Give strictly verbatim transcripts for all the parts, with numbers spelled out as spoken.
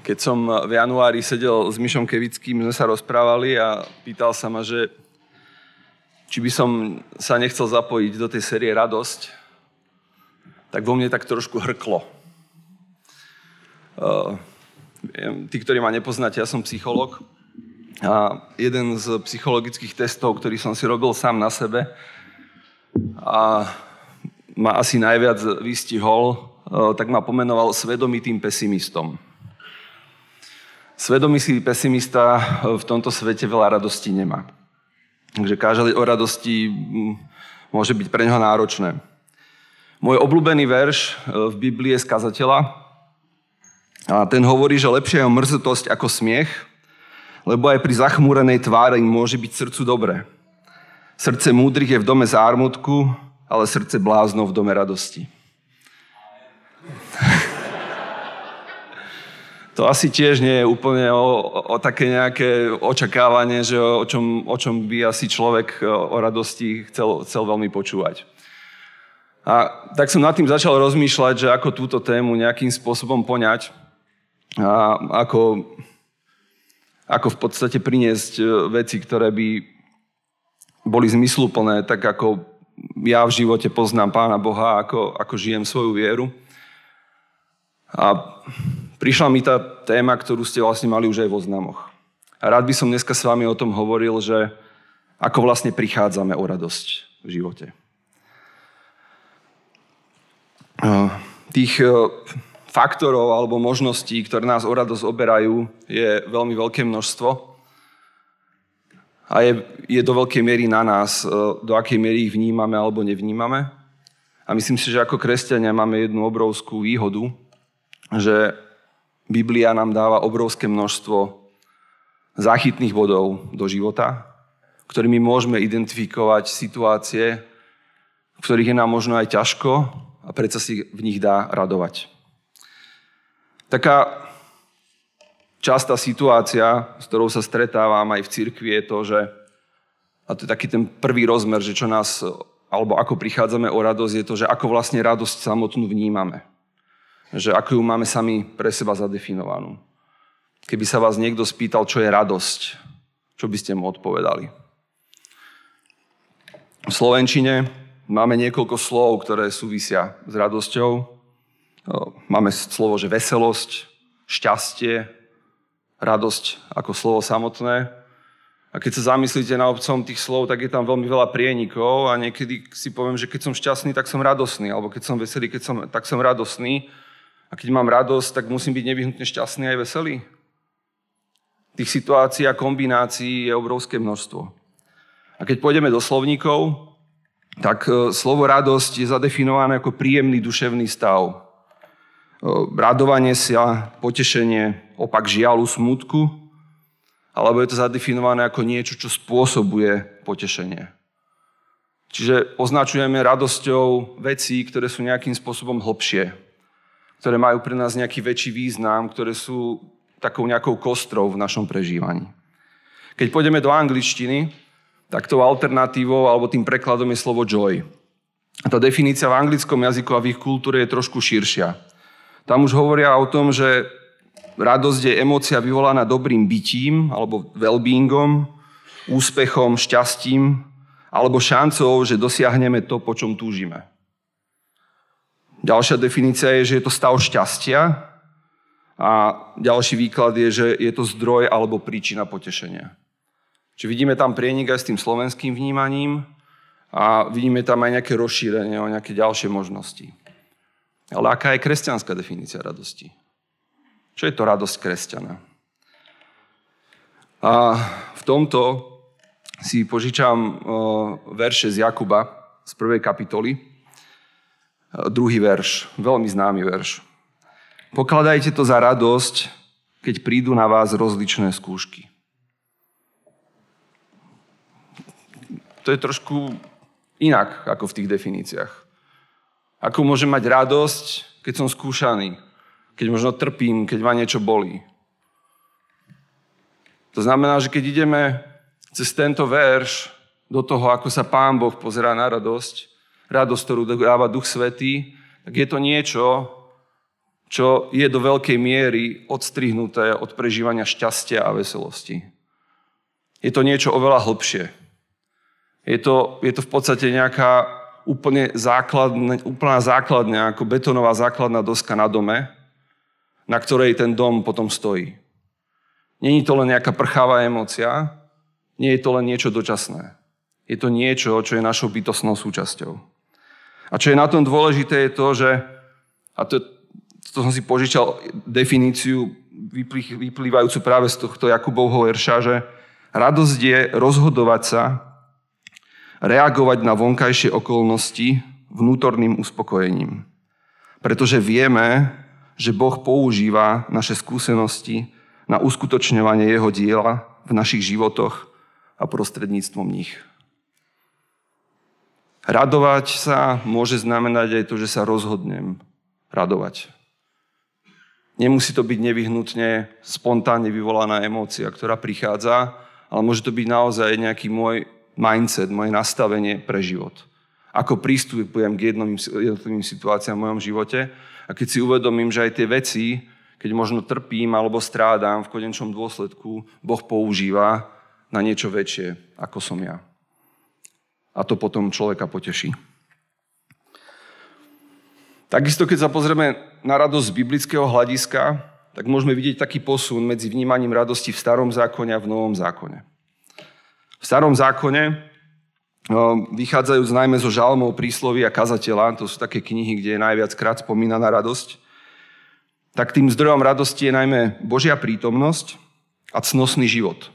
Keď som v januári sedel s Mišom Kevickým, sme sa rozprávali a pýtal sa ma, že či by som sa nechcel zapojiť do tej série Radosť, tak vo mne tak trošku hrklo. Uh, tí, ktorí ma nepoznáte, ja som psychológ a jeden z psychologických testov, ktorý som si robil sám na sebe a ma asi najviac vystihol, uh, tak ma pomenoval svedomitým pesimistom. Svedomitý pesimista v tomto svete veľa radosti nemá. Takže kážať o radosti môže byť pre neho náročné. Môj obľúbený verš v Biblii je z Kazateľa. A ten hovorí, že lepšia je mrzutosť ako smiech, lebo aj pri zachmúrenej tvári môže byť srdcu dobré. Srdce múdrych je v dome zármutku, ale srdce bláznov v dome radosti. To asi tiež nie je úplne o, o také nejaké očakávanie, že o, o, čom, o čom by asi človek o radosti chcel, chcel veľmi počúvať. A tak som nad tým začal rozmýšľať, že ako túto tému nejakým spôsobom poňať a ako, ako v podstate priniesť veci, ktoré by boli zmysluplné, tak ako ja v živote poznám Pána Boha, ako, ako žijem svoju vieru. A prišla mi tá téma, ktorú ste vlastne mali už aj vo známoch. A rád by som dneska s vami o tom hovoril, že ako vlastne prichádzame o radosť v živote. Tých faktorov alebo možností, ktoré nás o radosť oberajú, je veľmi veľké množstvo. A je, je do veľkej miery na nás, do akej miery ich vnímame alebo nevnímame. A myslím si, že ako kresťania máme jednu obrovskú výhodu, že Biblia nám dáva obrovské množstvo záchytných bodov do života, ktorými môžeme identifikovať situácie, v ktorých je nám možno aj ťažko a predsa si v nich dá radovať. Taká častá situácia, s ktorou sa stretávam aj v cirkvi, je to, že, a to je taký ten prvý rozmer, že čo nás, alebo ako prichádzame o radosť, je to, že ako vlastne radosť samotnú vnímame. Že ako ju máme sami pre seba zadefinovanú. Keby sa vás niekto spýtal, čo je radosť, čo by ste mu odpovedali? V slovenčine máme niekoľko slov, ktoré súvisia s radosťou. Máme slovo, že veselosť, šťastie, radosť ako slovo samotné. A keď sa zamyslíte na obsahom tých slov, tak je tam veľmi veľa prienikov a niekedy si poviem, že keď som šťastný, tak som radosný. Alebo keď som veselý, keď som, tak som radosný. A keď mám radosť, tak musím byť nevyhnutne šťastný aj veselý. Tých situácií a kombinácií je obrovské množstvo. A keď pôjdeme do slovníkov, tak slovo radosť je zadefinované ako príjemný duševný stav. Radovanie sa, potešenie, opak žialu, smútku, alebo je to zadefinované ako niečo, čo spôsobuje potešenie. Čiže označujeme radosťou veci, ktoré sú nejakým spôsobom hlbšie, ktoré majú pre nás nejaký väčší význam, ktoré sú takou nejakou kostrou v našom prežívaní. Keď pôjdeme do angličtiny, tak tou alternatívou alebo tým prekladom je slovo joy. A tá definícia v anglickom jazyku a v ich kultúre je trošku širšia. Tam už hovoria o tom, že radosť je emócia vyvolaná dobrým bytím alebo well-beingom, úspechom, šťastím alebo šancou, že dosiahneme to, po čom túžime. Ďalšia definícia je, že je to stav šťastia a ďalší výklad je, že je to zdroj alebo príčina potešenia. Čiže vidíme tam prienik aj s tým slovenským vnímaním a vidíme tam aj nejaké rozšírenie o nejaké ďalšie možnosti. Ale aká je kresťanská definícia radosti? Čo je to radosť kresťana? A v tomto si požičam verše z Jakuba z prvej kapitoly. Druhý verš, veľmi známy verš. Pokladajte to za radosť, keď prídu na vás rozličné skúšky. To je trošku inak ako v tých definíciách. Ako môžem mať radosť, keď som skúšaný, keď možno trpím, keď ma niečo bolí. To znamená, že keď ideme cez tento verš do toho, ako sa Pán Boh pozerá na radosť, radosť, ktorú dáva Duch Svätý, tak je to niečo, čo je do veľkej miery odstrihnuté od prežívania šťastia a veselosti. Je to niečo oveľa hlbšie. Je to, je to v podstate nejaká úplne základne, úplná základňa, ako betónová základná doska na dome, na ktorej ten dom potom stojí. Není to len nejaká prchavá emócia, nie je to len niečo dočasné. Je to niečo, čo je našou bytostnou súčasťou. A čo je na tom dôležité je to, že, a to, to som si požičal definíciu vyplývajúcu práve z tohto Jakubovho verša, že radosť je rozhodovať sa, reagovať na vonkajšie okolnosti vnútorným uspokojením. Pretože vieme, že Boh používa naše skúsenosti na uskutočňovanie jeho diela v našich životoch a prostredníctvom nich. Radovať sa môže znamenať aj to, že sa rozhodnem radovať. Nemusí to byť nevyhnutne spontánne vyvolaná emócia, ktorá prichádza, ale môže to byť naozaj nejaký môj mindset, moje nastavenie pre život. Ako pristupujem k jednotlivým situáciám v mojom živote a keď si uvedomím, že aj tie veci, keď možno trpím alebo strádam, v konečnom dôsledku Boh používa na niečo väčšie, ako som ja. A to potom človeka poteší. Takisto, keď sa pozrieme na radosť z biblického hľadiska, tak môžeme vidieť taký posun medzi vnímaním radosti v starom zákone a v novom zákone. V starom zákone vychádzajú najmä zo žalmov, príslovia a kazateľa, to sú také knihy, kde je najviackrát spomínaná radosť, tak tým zdrojom radosti je najmä Božia prítomnosť a cnostný život.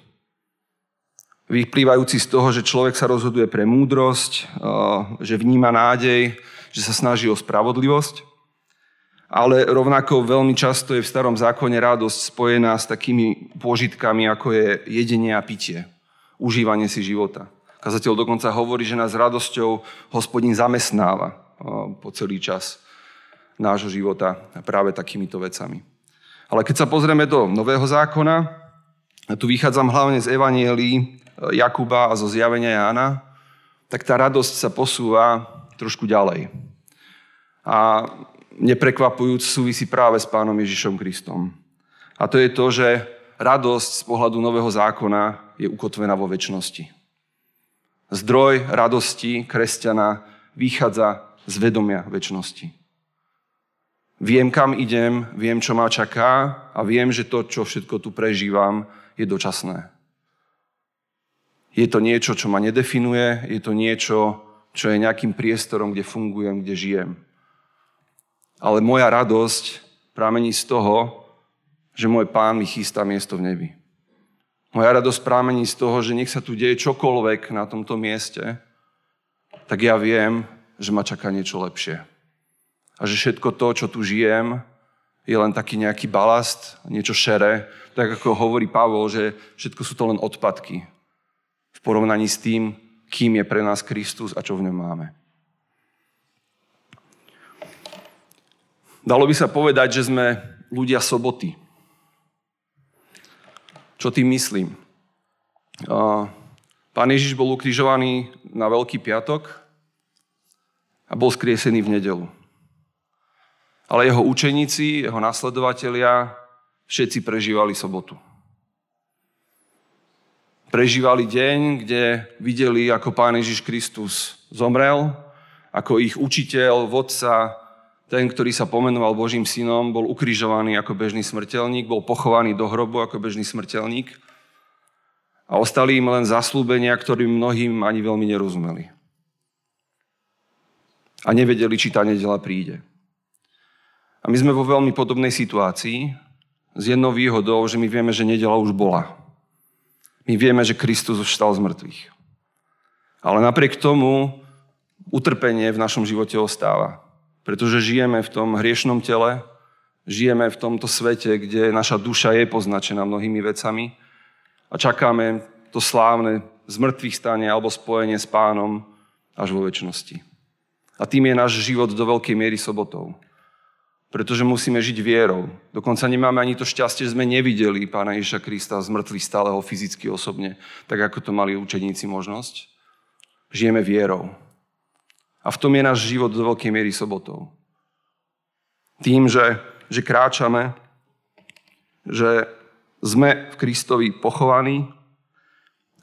Vyplývajúci z toho, že človek sa rozhoduje pre múdrosť, že vníma nádej, že sa snaží o spravodlivosť. Ale rovnako veľmi často je v starom zákone radosť spojená s takými pôžitkami, ako je jedenie a pitie, užívanie si života. Kazateľ dokonca hovorí, že nás radosťou Hospodin zamestnáva po celý čas nášho života práve takýmito vecami. Ale keď sa pozrieme do Nového zákona, tu vychádzam hlavne z Evanielí Jakuba a zo Zjavenia Jána, tak tá radosť sa posúva trošku ďalej. A neprekvapujúc súvisí práve s Pánom Ježišom Kristom. A to je to, že radosť z pohľadu Nového zákona je ukotvená vo večnosti. Zdroj radosti kresťana vychádza z vedomia večnosti. Viem, kam idem, viem, čo ma čaká a viem, že to, čo všetko tu prežívam, je dočasné. Je to niečo, čo ma nedefinuje, je to niečo, čo je nejakým priestorom, kde fungujem, kde žijem. Ale moja radosť pramení z toho, že môj Pán mi chystá miesto v nebi. Moja radosť pramení z toho, že nech sa tu deje čokoľvek na tomto mieste, tak ja viem, že ma čaká niečo lepšie. A že všetko to, čo tu žijem, je len taký nejaký balast, niečo šere. Tak ako hovorí Pavol, že všetko sú to len odpadky v porovnaní s tým, kým je pre nás Kristus a čo v ňom máme. Dalo by sa povedať, že sme ľudia soboty. Čo tým myslím? Pán Ježiš bol ukrižovaný na Veľký piatok a bol skriesený v nedeľu. Ale jeho učeníci, jeho nasledovatelia, všetci prežívali sobotu. Prežívali deň, kde videli, ako Pán Ježiš Kristus zomrel, ako ich učiteľ, vodca, ten, ktorý sa pomenoval Božím synom, bol ukrižovaný ako bežný smrteľník, bol pochovaný do hrobu ako bežný smrteľník a ostali im len zasľúbenia, ktorým mnohým ani veľmi nerozumeli. A nevedeli, či tá nedeľa príde. A my sme vo veľmi podobnej situácii s jednou výhodou, že my vieme, že nedeľa už bola. My vieme, že Kristus už vstal z mŕtvych. Ale napriek tomu utrpenie v našom živote ostáva. Pretože žijeme v tom hriešnom tele, žijeme v tomto svete, kde naša duša je poznačená mnohými vecami a čakáme to slávne zmrtvých stanie alebo spojenie s Pánom až vo večnosti. A tým je náš život do veľkej miery sobotou. Pretože musíme žiť vierou. Dokonca nemáme ani to šťastie, že sme nevideli Pána Ježiša Krista z mŕtvych stáleho fyzicky osobne, tak ako to mali učeníci možnosť. Žijeme vierou. A v tom je náš život do veľkej miery sobotou. Tým, že že kráčame, že sme v Kristovi pochovaní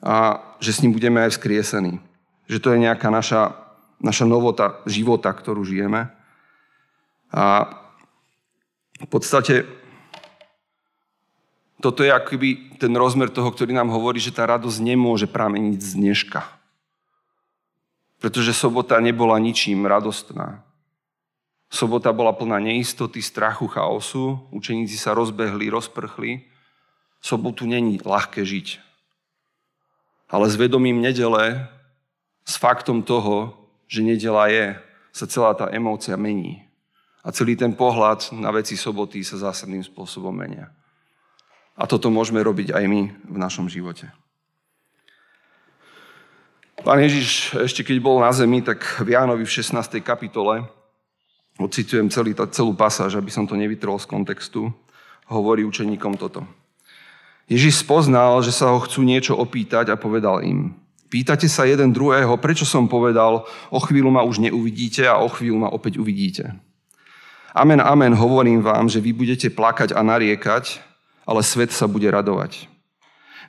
a že s ním budeme aj vzkriesení. Že to je nejaká naša, naša novota života, ktorú žijeme. A v podstate toto je akoby ten rozmer toho, ktorý nám hovorí, že tá radosť nemôže prameniť z dneška. Pretože sobota nebola ničím radostná. Sobota bola plná neistoty, strachu, chaosu. Učeníci sa rozbehli, rozprchli. Sobotu není ľahké žiť. Ale s vedomím nedele, s faktom toho, že nedela je, sa celá tá emócia mení. A celý ten pohľad na veci soboty sa zásadným spôsobom menia. A toto môžeme robiť aj my v našom živote. Pán Ježiš, ešte keď bol na zemi, tak v Jánovi v šestnástej kapitole, odcitujem celý, celú pasáž, aby som to nevytrhol z kontextu, hovorí učeníkom toto. Ježiš spoznal, že sa ho chcú niečo opýtať a povedal im. Pýtate sa jeden druhého, prečo som povedal, o chvíľu ma už neuvidíte a o chvíľu ma opäť uvidíte. Amen, amen, hovorím vám, že vy budete plakať a nariekať, ale svet sa bude radovať.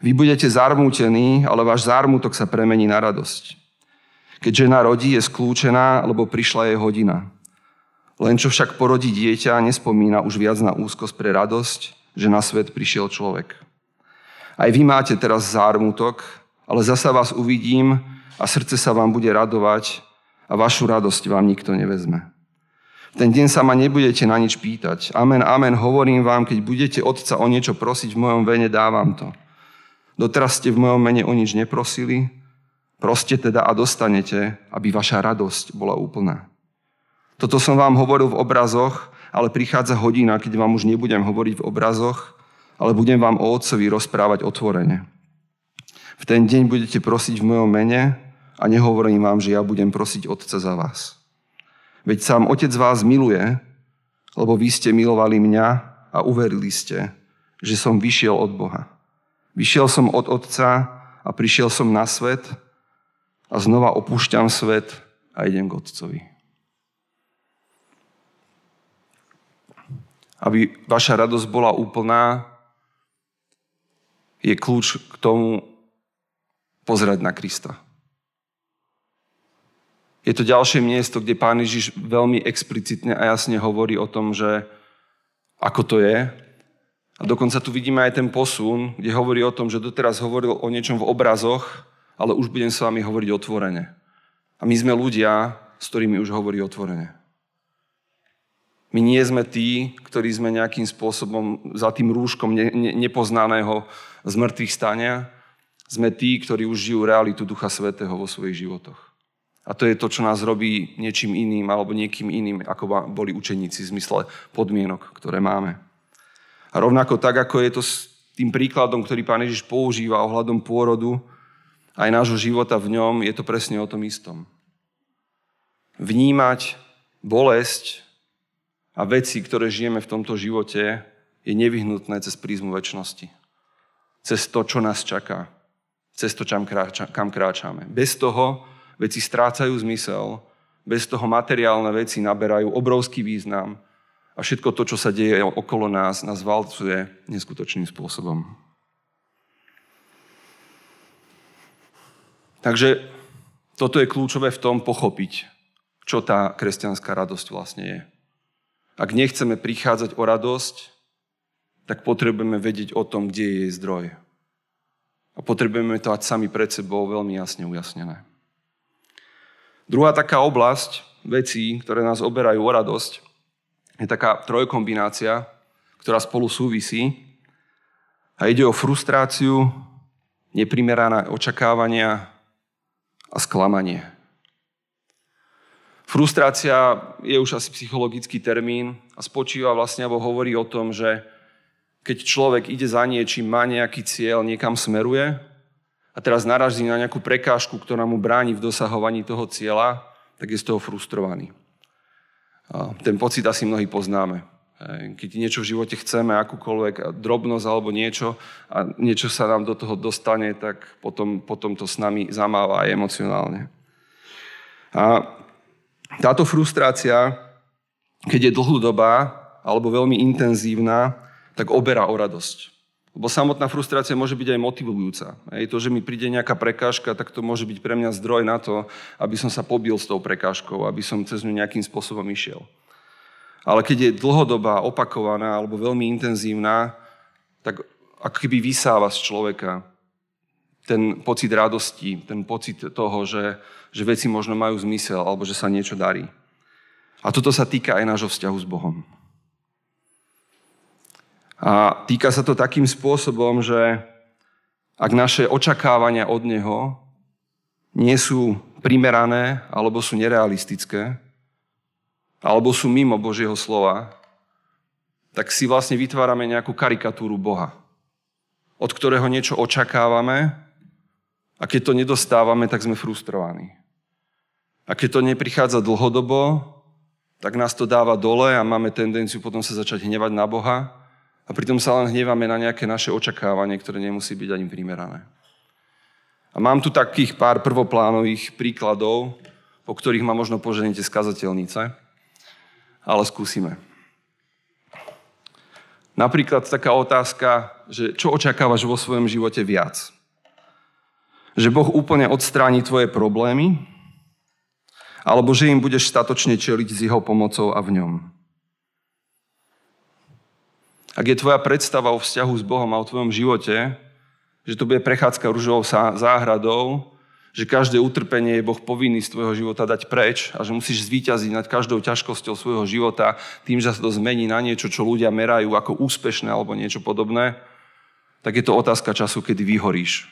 Vy budete zarmútení, ale váš zármutok sa premení na radosť. Keď žena rodí, je skľúčená, lebo prišla jej hodina. Len čo však porodí dieťa, nespomína už viac na úzkosť pre radosť, že na svet prišiel človek. Aj vy máte teraz zármutok, ale zasa vás uvidím a srdce sa vám bude radovať a vašu radosť vám nikto nevezme. Ten deň sa ma nebudete na nič pýtať. Amen, amen, hovorím vám, keď budete Otca o niečo prosiť, v mojom mene dávam to. Doteraz ste v mojom mene o nič neprosili, proste teda a dostanete, aby vaša radosť bola úplná. Toto som vám hovoril v obrazoch, ale prichádza hodina, keď vám už nebudem hovoriť v obrazoch, ale budem vám o Otcovi rozprávať otvorene. V ten deň budete prosiť v mojom mene a nehovorím vám, že ja budem prosiť Otca za vás. Veď sám Otec vás miluje, lebo vy ste milovali mňa a uverili ste, že som vyšiel od Boha. Vyšiel som od Otca a prišiel som na svet a znova opúšťam svet a idem k Otcovi. Aby vaša radosť bola úplná, je kľúč k tomu pozerať na Krista. Je to ďalšie miesto, kde Pán Ježiš veľmi explicitne a jasne hovorí o tom, že ako to je. A dokonca tu vidíme aj ten posun, kde hovorí o tom, že doteraz hovoril o niečom v obrazoch, ale už budem s vami hovoriť otvorene. A my sme ľudia, s ktorými už hovorí otvorene. My nie sme tí, ktorí sme nejakým spôsobom za tým rúškom ne- ne- nepoznaného z mŕtvych stania. Sme tí, ktorí už žijú realitu Ducha Svätého vo svojich životoch. A to je to, čo nás robí niečím iným alebo niekým iným, ako boli učeníci v zmysle podmienok, ktoré máme. A rovnako tak, ako je to s tým príkladom, ktorý Pán Ježiš používa ohľadom pôrodu, aj nášho života v ňom, je to presne o tom istom. Vnímať bolesť a veci, ktoré žijeme v tomto živote, je nevyhnutné cez prízmu večnosti. Cez to, čo nás čaká. Cez to, kam kráčame. Bez toho veci strácajú zmysel, bez toho materiálne veci naberajú obrovský význam a všetko to, čo sa deje okolo nás, nás valcuje neskutočným spôsobom. Takže toto je kľúčové v tom pochopiť, čo tá kresťanská radosť vlastne je. Ak nechceme prichádzať o radosť, tak potrebujeme vedieť o tom, kde je jej zdroj. A potrebujeme to aj sami pred sebou veľmi jasne ujasnené. Druhá taká oblasť vecí, ktoré nás oberajú o radosť, je taká trojkombinácia, ktorá spolu súvisí a ide o frustráciu, neprimerané očakávania a sklamanie. Frustrácia je už asi psychologický termín a spočíva vlastne, alebo hovorí o tom, že keď človek ide za niečím, má nejaký cieľ, niekam smeruje, a teraz narazí na nejakú prekážku, ktorá mu bráni v dosahovaní toho cieľa, tak je z toho frustrovaný. A ten pocit asi mnohí poznáme. Keď niečo v živote chceme, akúkoľvek drobnosť alebo niečo, a niečo sa nám do toho dostane, tak potom, potom to s nami zamáva aj emocionálne. A táto frustrácia, keď je dlhodobá, alebo veľmi intenzívna, tak oberá o radosť. Lebo samotná frustrácia môže byť aj motivujúca. Hej, to, že mi príde nejaká prekážka, tak to môže byť pre mňa zdroj na to, aby som sa pobil s tou prekážkou, aby som cez ňu nejakým spôsobom išiel. Ale keď je dlhodobá, opakovaná alebo veľmi intenzívna, tak ako keby vysáva z človeka ten pocit radosti, ten pocit toho, že, že veci možno majú zmysel alebo že sa niečo darí. A toto sa týka aj nášho vzťahu s Bohom. A týka sa to takým spôsobom, že ak naše očakávania od Neho nie sú primerané, alebo sú nerealistické, alebo sú mimo Božieho slova, tak si vlastne vytvárame nejakú karikatúru Boha, od ktorého niečo očakávame a keď to nedostávame, tak sme frustrovaní. A keď to neprichádza dlhodobo, tak nás to dáva dole a máme tendenciu potom sa začať hnevať na Boha. A pritom sa len hnievame na nejaké naše očakávanie, ktoré nemusí byť ani primerané. A mám tu takých pár prvoplánových príkladov, po ktorých ma možno poženete z kazateľnice, ale skúsime. Napríklad taká otázka, že čo očakávaš vo svojom živote viac? Že Boh úplne odstráni tvoje problémy? Alebo že im budeš statočne čeliť s jeho pomocou a v ňom? Ak je tvoja predstava o vzťahu s Bohom a o tvojom živote, že to bude prechádzka ružovou záhradou, že každé utrpenie je Boh povinný z tvojho života dať preč a že musíš zvíťaziť nad každou ťažkosťou svojho života tým, že sa to zmení na niečo, čo ľudia merajú ako úspešné alebo niečo podobné, tak je to otázka času, kedy vyhoríš.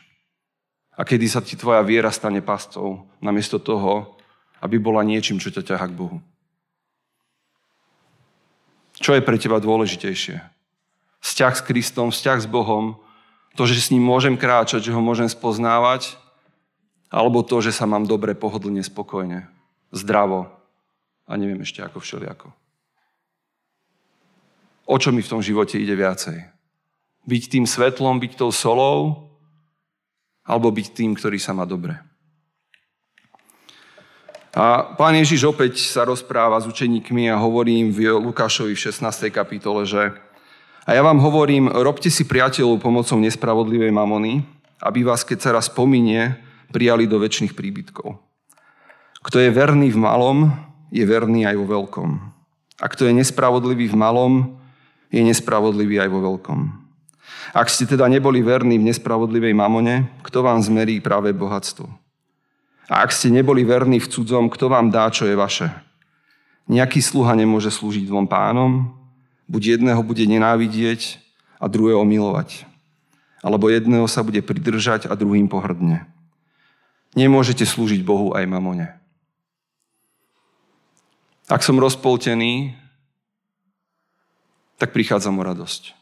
A kedy sa ti tvoja viera stane pastou namiesto toho, aby bola niečím, čo ťa ťahá k Bohu. Čo je pre teba dôležitejšie? Vzťah s Kristom, vzťah s Bohom, to, že s ním môžem kráčať, že ho môžem spoznávať, alebo to, že sa mám dobre, pohodlne, spokojne, zdravo a neviem ešte ako všelijako. O čo mi v tom živote ide viacej? Byť tým svetlom, byť tou solou, alebo byť tým, ktorý sa má dobre. A Pán Ježiš opäť sa rozpráva s učeníkmi a hovorí im v Lukášovi v šestnástej kapitole, že a ja vám hovorím, robte si priateľov pomocou nespravodlivej mamony, aby vás, keď sa raz pominie, prijali do večných príbytkov. Kto je verný v malom, je verný aj vo veľkom. A kto je nespravodlivý v malom, je nespravodlivý aj vo veľkom. Ak ste teda neboli verní v nespravodlivej mamone, kto vám zmerí práve bohatstvo? A ak ste neboli verní v cudzom, kto vám dá, čo je vaše? Nejaký sluha nemôže slúžiť dvom pánom, buď jedného bude nenávidieť a druhého milovať. Alebo jedného sa bude pridržať a druhým pohrdne. Nemôžete slúžiť Bohu aj mamone. Ak som rozpoltený, tak prichádza mu radosť.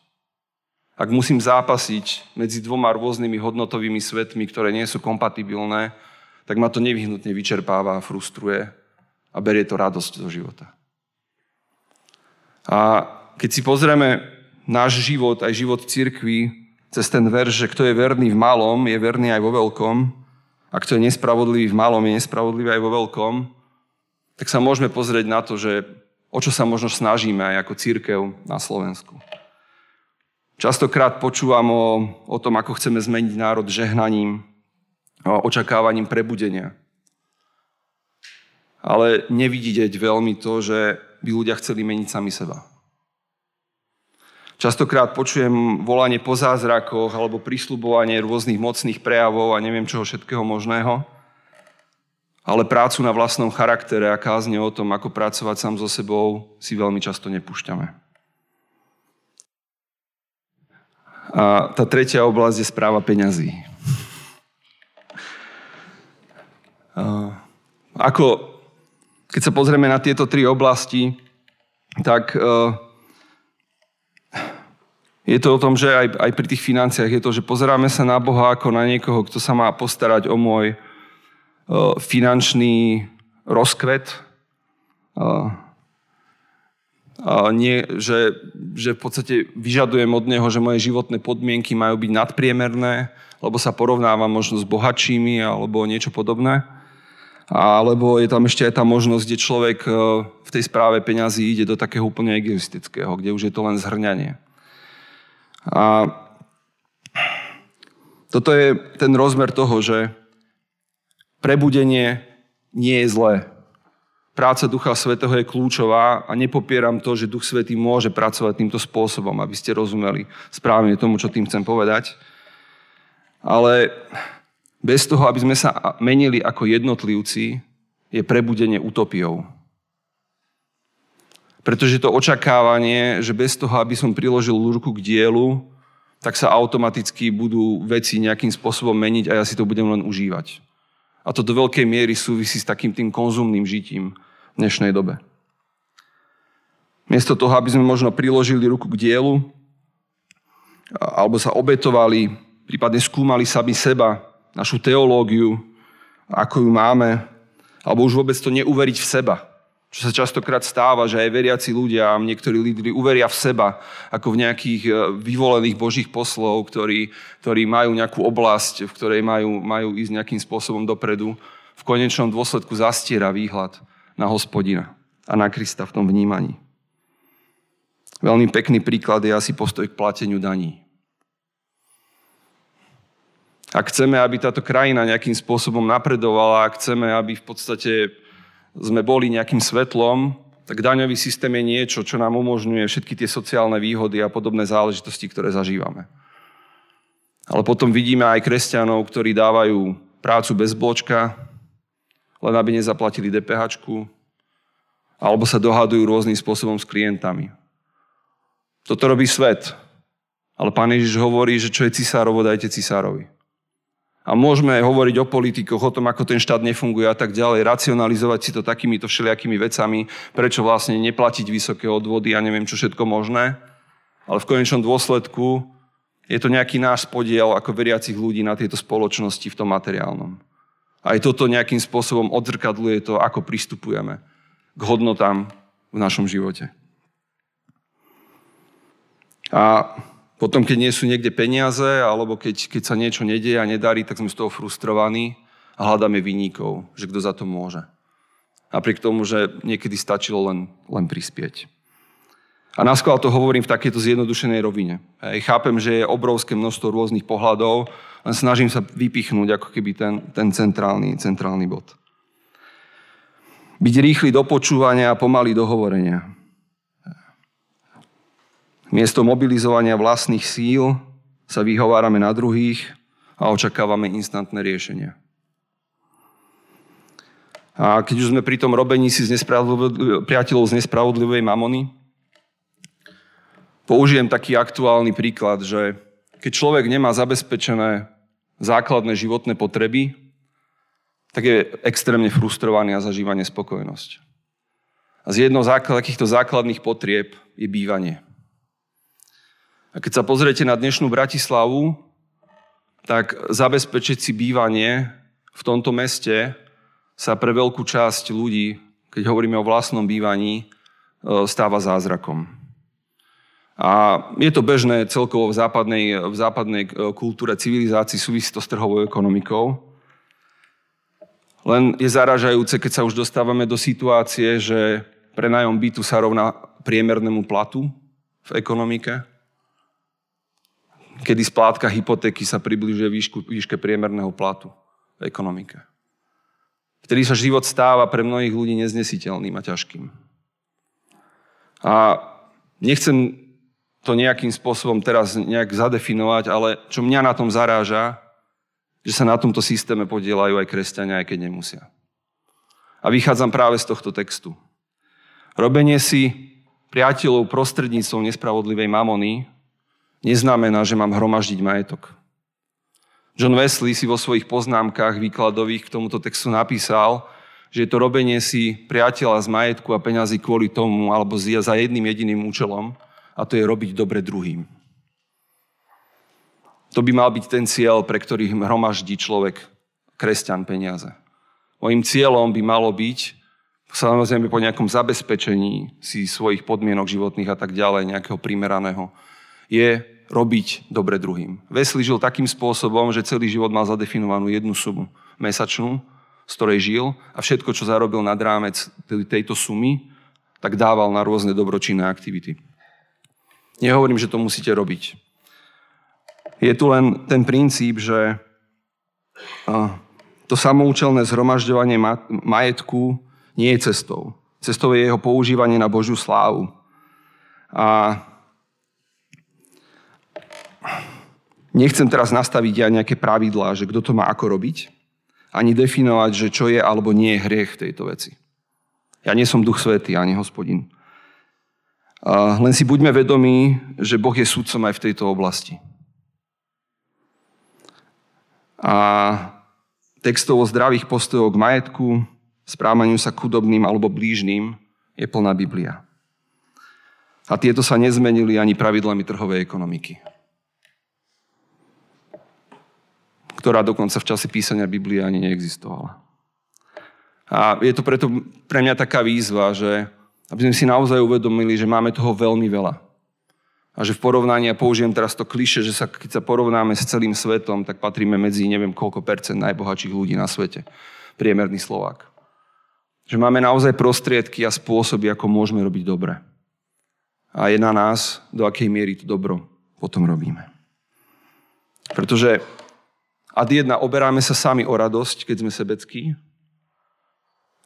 Ak musím zápasiť medzi dvoma rôznymi hodnotovými svetmi, ktoré nie sú kompatibilné, tak ma to nevyhnutne vyčerpáva a frustruje a berie to radosť zo života. A keď si pozrieme náš život, aj život cirkvi, cez ten verš, že kto je verný v malom, je verný aj vo veľkom, a kto je nespravodlivý v malom, je nespravodlivý aj vo veľkom, tak sa môžeme pozrieť na to, že o čo sa možno snažíme aj ako cirkev na Slovensku. Častokrát počúvam o, o tom, ako chceme zmeniť národ žehnaním, o očakávaním prebudenia. Ale nevidieť veľmi to, že by ľudia chceli meniť sami seba. Častokrát počujem volanie po zázrakoch alebo prisľubovanie rôznych mocných prejavov a neviem čoho všetkého možného, ale prácu na vlastnom charaktere a kázne o tom, ako pracovať sám so sebou, si veľmi často nepúšťame. A tá tretia oblasť je správa peňazí. Ako, keď sa pozrieme na tieto tri oblasti, tak je to o tom, že aj, aj pri tých financiách je to, že pozeráme sa na Boha ako na niekoho, kto sa má postarať o môj uh, finančný rozkvet. Uh, uh, nie, že, že v podstate vyžadujem od neho, že moje životné podmienky majú byť nadpriemerné, lebo sa porovnávam možno s bohatšími alebo niečo podobné. Alebo je tam ešte aj tá možnosť, kde človek v tej správe peňazí ide do takého úplne egoistického, kde už je to len zhrňanie. A toto je ten rozmer toho, že prebudenie nie je zlé. Práca Ducha Svätého je kľúčová a nepopieram to, že Duch Svätý môže pracovať týmto spôsobom, aby ste rozumeli správne tomu, čo tým chcem povedať. Ale bez toho, aby sme sa menili ako jednotlivci, je prebudenie utopiou. Pretože to očakávanie, že bez toho, aby som priložil ruku k dielu, tak sa automaticky budú veci nejakým spôsobom meniť a ja si to budem len užívať. A to do veľkej miery súvisí s takým tým konzumným žitím v dnešnej dobe. Miesto toho, aby sme možno priložili ruku k dielu, alebo sa obetovali, prípadne skúmali sami seba, našu teológiu, ako ju máme, alebo už vôbec to neuveriť v seba. Čo sa častokrát stáva, že aj veriaci ľudia, niektorí lídri uveria v seba, ako v nejakých vyvolených božích poslov, ktorí, ktorí majú nejakú oblasť, v ktorej majú, majú ísť nejakým spôsobom dopredu. V konečnom dôsledku zastiera výhľad na Hospodina a na Krista v tom vnímaní. Veľmi pekný príklad je asi postoj k plateniu daní. Ak chceme, aby táto krajina nejakým spôsobom napredovala, ak chceme, aby v podstate sme boli nejakým svetlom, tak daňový systém je niečo, čo nám umožňuje všetky tie sociálne výhody a podobné záležitosti, ktoré zažívame. Ale potom vidíme aj kresťanov, ktorí dávajú prácu bez bločka, len aby nezaplatili DPHčku, alebo sa dohadujú rôznym spôsobom s klientami. Toto robí svet. Ale Pán Ježiš hovorí, že čo je cisárovo, dajte cisárovi. A môžeme hovoriť o politikoch, o tom, ako ten štát nefunguje a tak ďalej, racionalizovať si to takýmito všelijakými vecami, prečo vlastne neplatiť vysoké odvody a neviem čo všetko možné. Ale v konečnom dôsledku je to nejaký náš podiel ako veriacich ľudí na tejto spoločnosti v tom materiálnom. Aj toto nejakým spôsobom odzrkadľuje to, ako pristupujeme k hodnotám v našom živote. A potom, keď nie sú niekde peniaze, alebo keď, keď sa niečo nedeje a nedarí, tak sme z toho frustrovaní a hľadáme vinníkov, že kto za to môže. Napriek tomu, že niekedy stačilo len, len prispieť. A naskôr to hovorím v takejto zjednodušenej rovine. Hej, chápem, že je obrovské množstvo rôznych pohľadov, len snažím sa vypichnúť ako keby ten, ten centrálny, centrálny bod. Byť rýchly do počúvania a pomaly do hovorenia. Miesto mobilizovania vlastných síl sa vyhovárame na druhých a očakávame instantné riešenia. A keď už sme pri tom robení si z priateľov z nespravodlivej mamony, použijem taký aktuálny príklad, že keď človek nemá zabezpečené základné životné potreby, tak je extrémne frustrovaný a zažíva nespokojnosť. A z jednou z takýchto základných potrieb je bývanie. A keď sa pozriete na dnešnú Bratislavu, tak zabezpečiť si bývanie v tomto meste sa pre veľkú časť ľudí, keď hovoríme o vlastnom bývaní, stáva zázrakom. A je to bežné celkovo v západnej, v západnej kultúre civilizácii, súvisí to s trhovou ekonomikou. Len je zarážajúce, keď sa už dostávame do situácie, že prenájom bytu sa rovná priemernému platu v ekonomike, kedy splátka hypotéky sa približuje výšku, výške priemerného platu v ekonomike. Vtedy sa život stáva pre mnohých ľudí neznesiteľným a ťažkým. A nechcem to nejakým spôsobom teraz nejak zadefinovať, ale čo mňa na tom zaráža, že sa na tomto systéme podieľajú aj kresťania, aj keď nemusia. A vychádzam práve z tohto textu. Robenie si priateľov prostredníctvom nespravodlivej mamony neznamená, že mám hromaždiť majetok. John Wesley si vo svojich poznámkach výkladových k tomuto textu napísal, že je to robenie si priateľa z majetku a peňazí kvôli tomu alebo za jedným jediným účelom, a to je robiť dobre druhým. To by mal byť ten cieľ, pre ktorý hromaždí človek, kresťan, peniaze. Mojím cieľom by malo byť, samozrejme po nejakom zabezpečení si svojich podmienok životných a tak ďalej, nejakého primeraného, je robiť dobre druhým. Wesley žil takým spôsobom, že celý život mal zadefinovanú jednu sumu mesačnú, z z ktorej žil, a všetko, čo zarobil nad rámec tejto sumy, tak dával na rôzne dobročinné aktivity. Nehovorím, že to musíte robiť. Je tu len ten princíp, že to samoučelné zhromažďovanie majetku nie je cestou. Cestou je jeho používanie na Božiu slávu. A nechcem teraz nastaviť ja nejaké pravidlá, že kto to má ako robiť, ani definovať, že čo je alebo nie je hriech v tejto veci. Ja nie som Duch Svätý, ani Hospodin. Len si buďme vedomí, že Boh je sudcom aj v tejto oblasti. A textov o zdravých postojoch k majetku, správaniu sa k chudobným alebo blížnym je plná Biblia. A tieto sa nezmenili ani pravidlami trhovej ekonomiky, ktorá dokonca v čase písania Biblie ani neexistovala. A je to preto pre mňa taká výzva, že aby sme si naozaj uvedomili, že máme toho veľmi veľa. A že v porovnaní, a použijem teraz to klišé, že sa, keď sa porovnáme s celým svetom, tak patríme medzi neviem koľko percent najbohatších ľudí na svete. Priemerný Slovák. Že máme naozaj prostriedky a spôsoby, ako môžeme robiť dobre. A je na nás, do akej miery to dobro potom robíme. Pretože ad jedna, oberáme sa sami o radosť, keď sme sebeckí.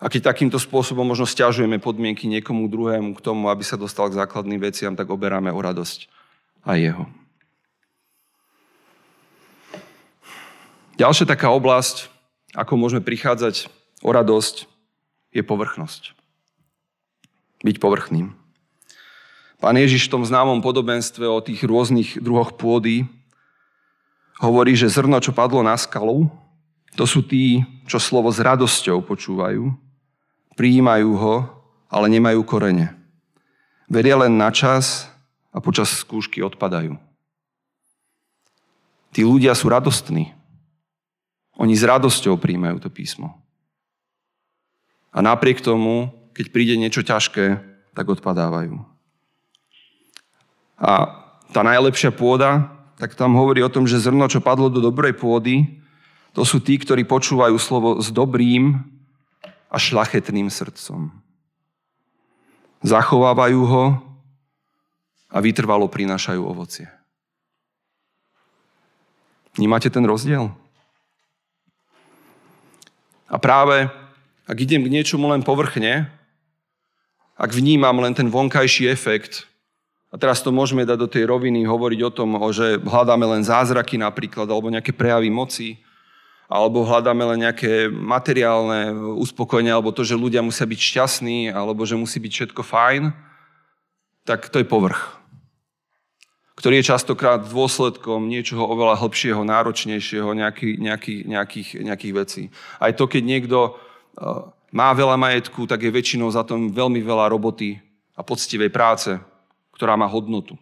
A keď takýmto spôsobom možno sťažujeme podmienky niekomu druhému k tomu, aby sa dostal k základným veciam, tak oberáme o radosť aj jeho. Ďalšia taká oblasť, ako môžeme prichádzať o radosť, je povrchnosť. Byť povrchným. Pán Ježiš v tom známom podobenstve o tých rôznych druhoch pôdy hovorí, že zrno, čo padlo na skalu, to sú tí, čo slovo s radosťou počúvajú, prijímajú ho, ale nemajú korene. Veria len na čas a počas skúšky odpadajú. Tí ľudia sú radostní. Oni s radosťou prijímajú to písmo. A napriek tomu, keď príde niečo ťažké, tak odpadávajú. A tá najlepšia pôda, tak tam hovorí o tom, že zrno, čo padlo do dobrej pôdy, to sú tí, ktorí počúvajú slovo s dobrým a šľachetným srdcom. Zachovávajú ho a vytrvalo prinášajú ovocie. Vnímate ten rozdiel? A práve, ak idem k niečomu len povrchne, ak vnímam len ten vonkajší efekt, a teraz to môžeme dať do tej roviny, hovoriť o tom, že hľadáme len zázraky napríklad, alebo nejaké prejavy moci, alebo hľadáme len nejaké materiálne uspokojenie, alebo to, že ľudia musia byť šťastní, alebo že musí byť všetko fajn, tak to je povrch, ktorý je častokrát dôsledkom niečoho oveľa hlbšieho, náročnejšieho, nejaký, nejaký, nejakých, nejakých vecí. Aj to, keď niekto má veľa majetku, tak je väčšinou za tom veľmi veľa roboty a poctivej práce, ktorá má hodnotu.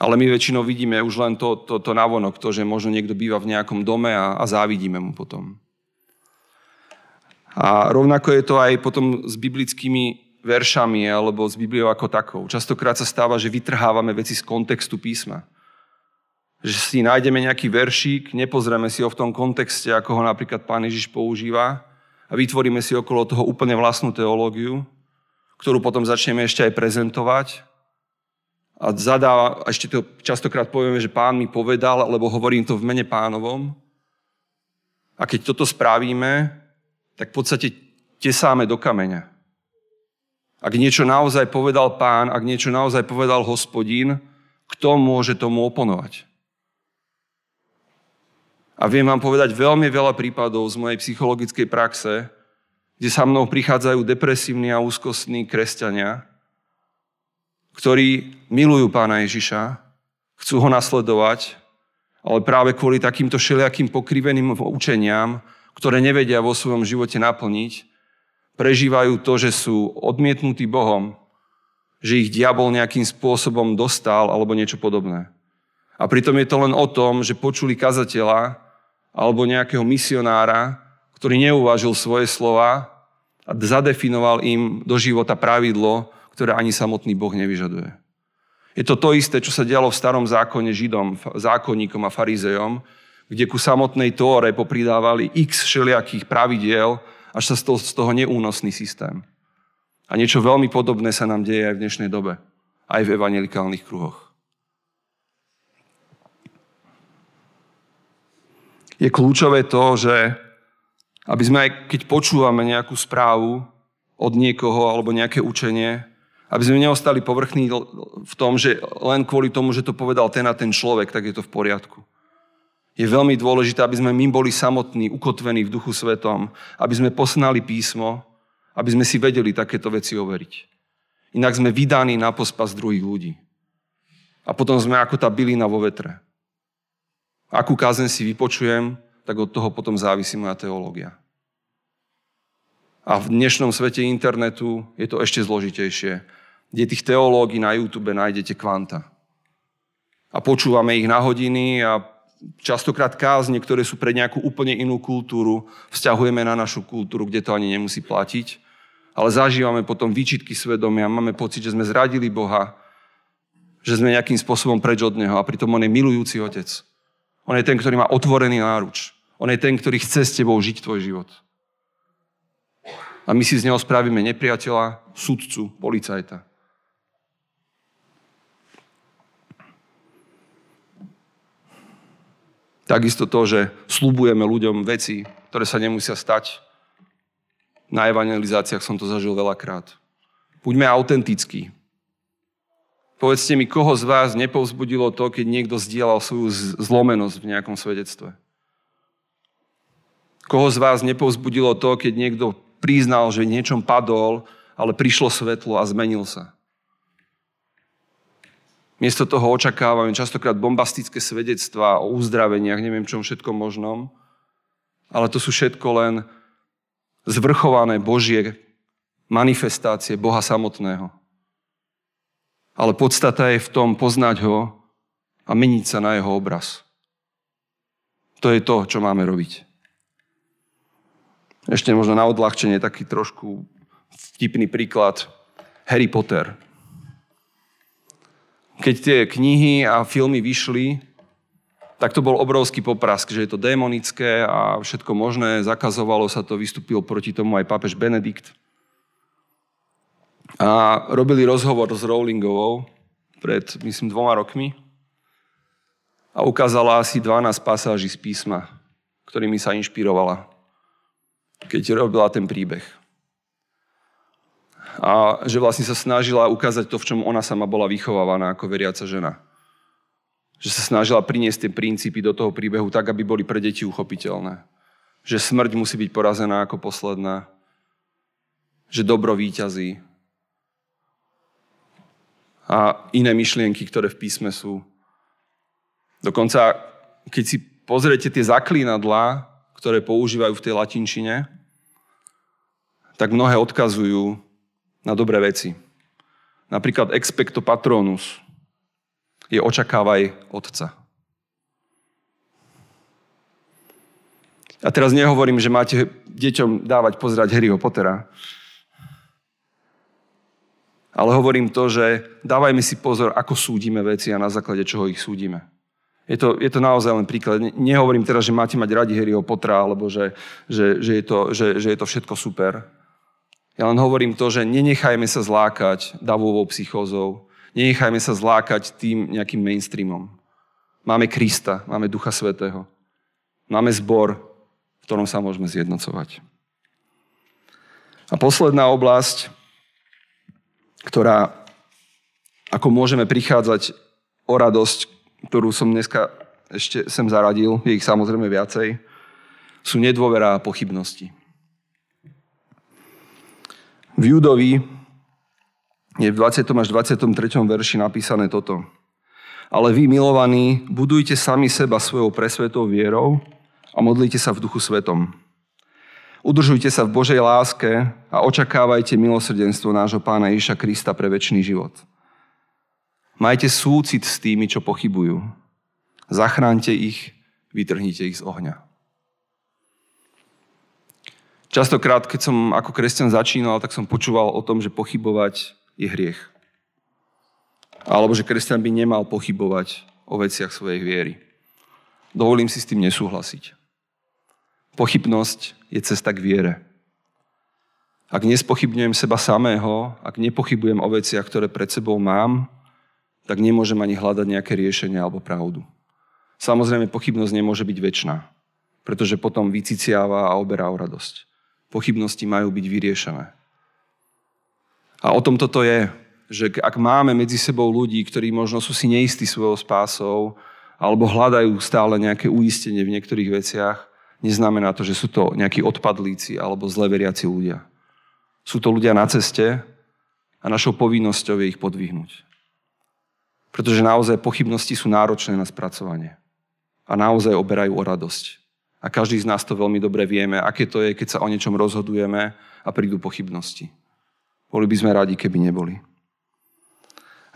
Ale my väčšinou vidíme už len to, to, to navonok, to, že možno niekto býva v nejakom dome a, a závidíme mu potom. A rovnako je to aj potom s biblickými veršami alebo s Bibliou ako takou. Častokrát sa stáva, že vytrhávame veci z kontextu písma. Že si nájdeme nejaký veršík, nepozrieme si ho v tom kontexte, ako ho napríklad Pán Ježiš používa, a vytvoríme si okolo toho úplne vlastnú teológiu, ktorú potom začneme ešte aj prezentovať. A zadáva, ešte to častokrát povieme, že Pán mi povedal, lebo hovorím to v mene Pánovom. A keď toto spravíme, tak v podstate tesáme do kameňa. Ak niečo naozaj povedal Pán, ak niečo naozaj povedal Hospodín, kto môže tomu oponovať? A viem vám povedať veľmi veľa prípadov z mojej psychologickej praxe, kde sa mnou prichádzajú depresívni a úzkostní kresťania, ktorí milujú Pána Ježiša, chcú ho nasledovať, ale práve kvôli takýmto všelijakým pokriveným učeniam, ktoré nevedia vo svojom živote naplniť, prežívajú to, že sú odmietnutí Bohom, že ich diabol nejakým spôsobom dostal alebo niečo podobné. A pritom je to len o tom, že počuli kazateľa alebo nejakého misionára, ktorý neuvážil svoje slova a zadefinoval im do života pravidlo, ktoré ani samotný Boh nevyžaduje. Je to to isté, čo sa dialo v starom zákone Židom, zákonníkom a farizejom, kde ku samotnej Tóre popridávali x všelijakých pravidiel, až sa stal z toho neúnosný systém. A niečo veľmi podobné sa nám deje aj v dnešnej dobe, aj v evanjelikálnych kruhoch. Je kľúčové to, že aby sme aj keď počúvame nejakú správu od niekoho alebo nejaké učenie, aby sme neostali povrchní v tom, že len kvôli tomu, že to povedal ten a ten človek, tak je to v poriadku. Je veľmi dôležité, aby sme my boli samotní, ukotvení v Duchu Svätom, aby sme poznali písmo, aby sme si vedeli takéto veci overiť. Inak sme vydaní na pospas druhých ľudí. A potom sme ako tá bylina vo vetre. Akú kázeň si vypočujem, tak od toho potom závisí moja teológia. A v dnešnom svete internetu je to ešte zložitejšie. Kde tých teológií na YouTube nájdete kvanta. A počúvame ich na hodiny a častokrát kázne, ktoré sú pre nejakú úplne inú kultúru, vzťahujeme na našu kultúru, kde to ani nemusí platiť. Ale zažívame potom výčitky svedomia, máme pocit, že sme zradili Boha, že sme nejakým spôsobom preč od Neho. A pritom On je milujúci Otec. On je ten, ktorý má otvorený náruč. On je ten, ktorý chce s tebou žiť tvoj život. A my si z neho spravíme nepriateľa, sudcu, policajta. Takisto to, že sľubujeme ľuďom veci, ktoré sa nemusia stať. Na evangelizáciách som to zažil veľakrát. Buďme autentickí. Povedzte mi, koho z vás nepovzbudilo to, keď niekto zdieľal svoju zlomenosť v nejakom svedectve? Koho z vás nepovzbudilo to, keď niekto priznal, že niečom padol, ale prišlo svetlo a zmenil sa. Miesto toho očakávame častokrát bombastické svedectvá o uzdraveniach, neviem čom všetkom možnom, ale to sú všetko len zvrchované Božie manifestácie Boha samotného. Ale podstata je v tom poznať ho a meniť sa na jeho obraz. To je to, čo máme robiť. Ešte možno na odľahčenie taký trošku vtipný príklad. Harry Potter. Keď tie knihy a filmy vyšli, tak to bol obrovský poprask, že je to démonické a všetko možné. Zakazovalo sa to, vystúpil proti tomu aj pápež Benedikt. A robili rozhovor s Rowlingovou pred, myslím, dvoma rokmi a ukázala asi dvanásť pasáží z písma, ktorými sa inšpirovala, keď robila ten príbeh. A že vlastne sa snažila ukázať to, v čom ona sama bola vychovávaná ako veriaca žena. Že sa snažila priniesť tie princípy do toho príbehu tak, aby boli pre deti uchopiteľné. Že smrť musí byť porazená ako posledná. Že dobro víťazí. A iné myšlienky, ktoré v písme sú. Dokonca, keď si pozriete tie zaklínadlá, ktoré používajú v tej latinčine, tak mnohé odkazujú na dobré veci. Napríklad expecto patronus je očakávaj otca. A teraz nehovorím, že máte deťom dávať pozerať Harryho Pottera, ale hovorím to, že dávajme si pozor, ako súdime veci a na základe čoho ich súdime. Je to, je to naozaj len príklad. Nehovorím teraz, že máte mať radi Harryho Pottera, alebo že, že, že, je to, že, že je to všetko super. Ja len hovorím to, že nenechajme sa zlákať davovou psychózou, nenechajme sa zlákať tým nejakým mainstreamom. Máme Krista, máme Ducha Svätého, máme zbor, v ktorom sa môžeme zjednocovať. A posledná oblasť, ktorá, ako môžeme prichádzať o radosť, ktorú som dneska ešte sem zaradil, je ich samozrejme viacej, sú nedôvera a pochybnosti. V Júdovi je v dvadsiatom až dvadsiatom treťom verši napísané toto. Ale vy, milovaní, budujte sami seba svojou presvetou vierou a modlite sa v Duchu Svätom. Udržujte sa v Božej láske a očakávajte milosrdenstvo nášho Pána Ježiša Krista pre večný život. Majte súcit s tými, čo pochybujú. Zachránte ich, vytrhnite ich z ohňa. Častokrát, keď som ako kresťan začínal, tak som počúval o tom, že pochybovať je hriech. Alebo že kresťan by nemal pochybovať o veciach svojej viery. Dovolím si s tým nesúhlasiť. Pochybnosť je cesta k viere. Ak nespochybňujem seba samého, ak nepochybujem o veciach, ktoré pred sebou mám, tak nemôžem ani hľadať nejaké riešenie alebo pravdu. Samozrejme, pochybnosť nemôže byť večná, pretože potom vyciciava a oberá o radosť. Pochybnosti majú byť vyriešené. A o tom toto je, že ak máme medzi sebou ľudí, ktorí možno sú si neistí svojou spásou alebo hľadajú stále nejaké uistenie v niektorých veciach, neznamená to, že sú to nejakí odpadlíci alebo zleveriaci ľudia. Sú to ľudia na ceste a našou povinnosťou je ich podvihnúť. Pretože naozaj pochybnosti sú náročné na spracovanie. A naozaj oberajú o radosť. A každý z nás to veľmi dobre vieme, aké to je, keď sa o niečom rozhodujeme a prídu pochybnosti. Boli by sme radi, keby neboli.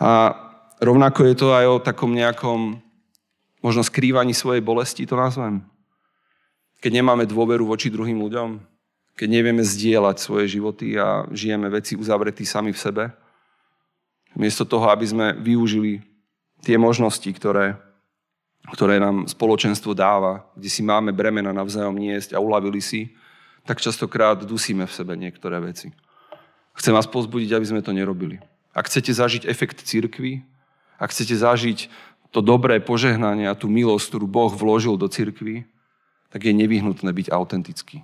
A rovnako je to aj o takom nejakom možno skrývaní svojej bolesti, to nazvem. Keď nemáme dôveru voči druhým ľuďom, keď nevieme zdieľať svoje životy a žijeme veci uzavretí sami v sebe, miesto toho, aby sme využili tie možnosti, ktoré, ktoré nám spoločenstvo dáva, kde si máme bremena navzájom niesť a uľavili si, tak častokrát dusíme v sebe niektoré veci. Chcem vás povzbudiť, aby sme to nerobili. Ak chcete zažiť efekt cirkvi, ak chcete zažiť to dobré požehnanie a tú milosť, ktorú Boh vložil do cirkvi, tak je nevyhnutné byť autentický.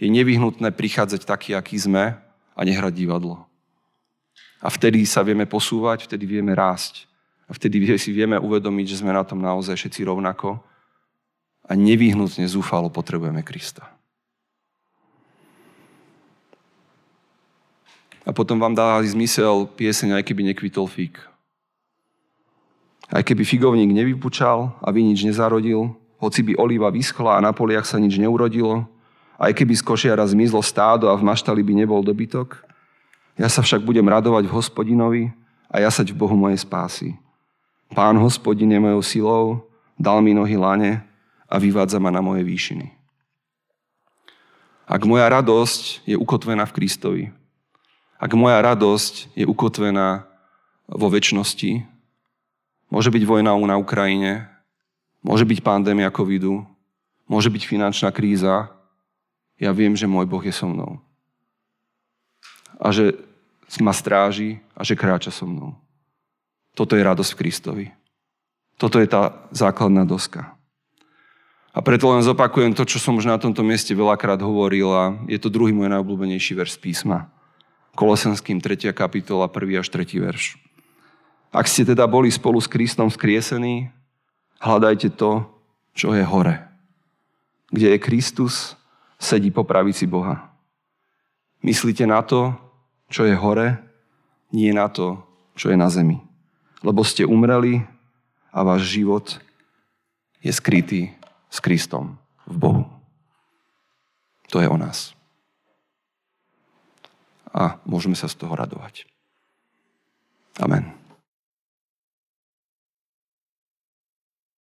Je nevyhnutné prichádzať taký, aký sme a nehrať divadlo. A vtedy sa vieme posúvať, vtedy vieme rásť. A vtedy si vieme uvedomiť, že sme na tom naozaj všetci rovnako a nevyhnutne zúfalo potrebujeme Krista. A potom vám dá zmysel pieseň Aj keby nekvitol fík. Aj keby figovník nevypučal a vy nič nezarodil, hoci by oliva vyschla a na poliach sa nič neurodilo, aj keby z košiara zmizlo stádo a v maštali by nebol dobytok, ja sa však budem radovať v Hospodinovi a jasať v Bohu mojej spásy. Pán Hospodin je mojou silou, dal mi nohy lane a vyvádza ma na moje výšiny. Ak moja radosť je ukotvená v Kristovi, ak moja radosť je ukotvená vo večnosti, môže byť vojna na Ukrajine, môže byť pandémia covidu, môže byť finančná kríza, ja viem, že môj Boh je so mnou. A že ma stráži a že kráča so mnou. Toto je radosť v Kristovi. Toto je tá základná doska. A preto len zopakujem to, čo som už na tomto mieste veľakrát hovoril a je to druhý môj najobľúbenejší verš z písma. Kolosenským tretia kapitola, prvý až tretí verš. Ak ste teda boli spolu s Kristom vzkriesení, hľadajte to, čo je hore. Kde je Kristus, sedí po pravici Boha. Myslíte na to, čo je hore, nie na to, čo je na zemi. Lebo ste umreli a váš život je skrytý s Kristom v Bohu. To je o nás. A môžeme sa z toho radovať. Amen.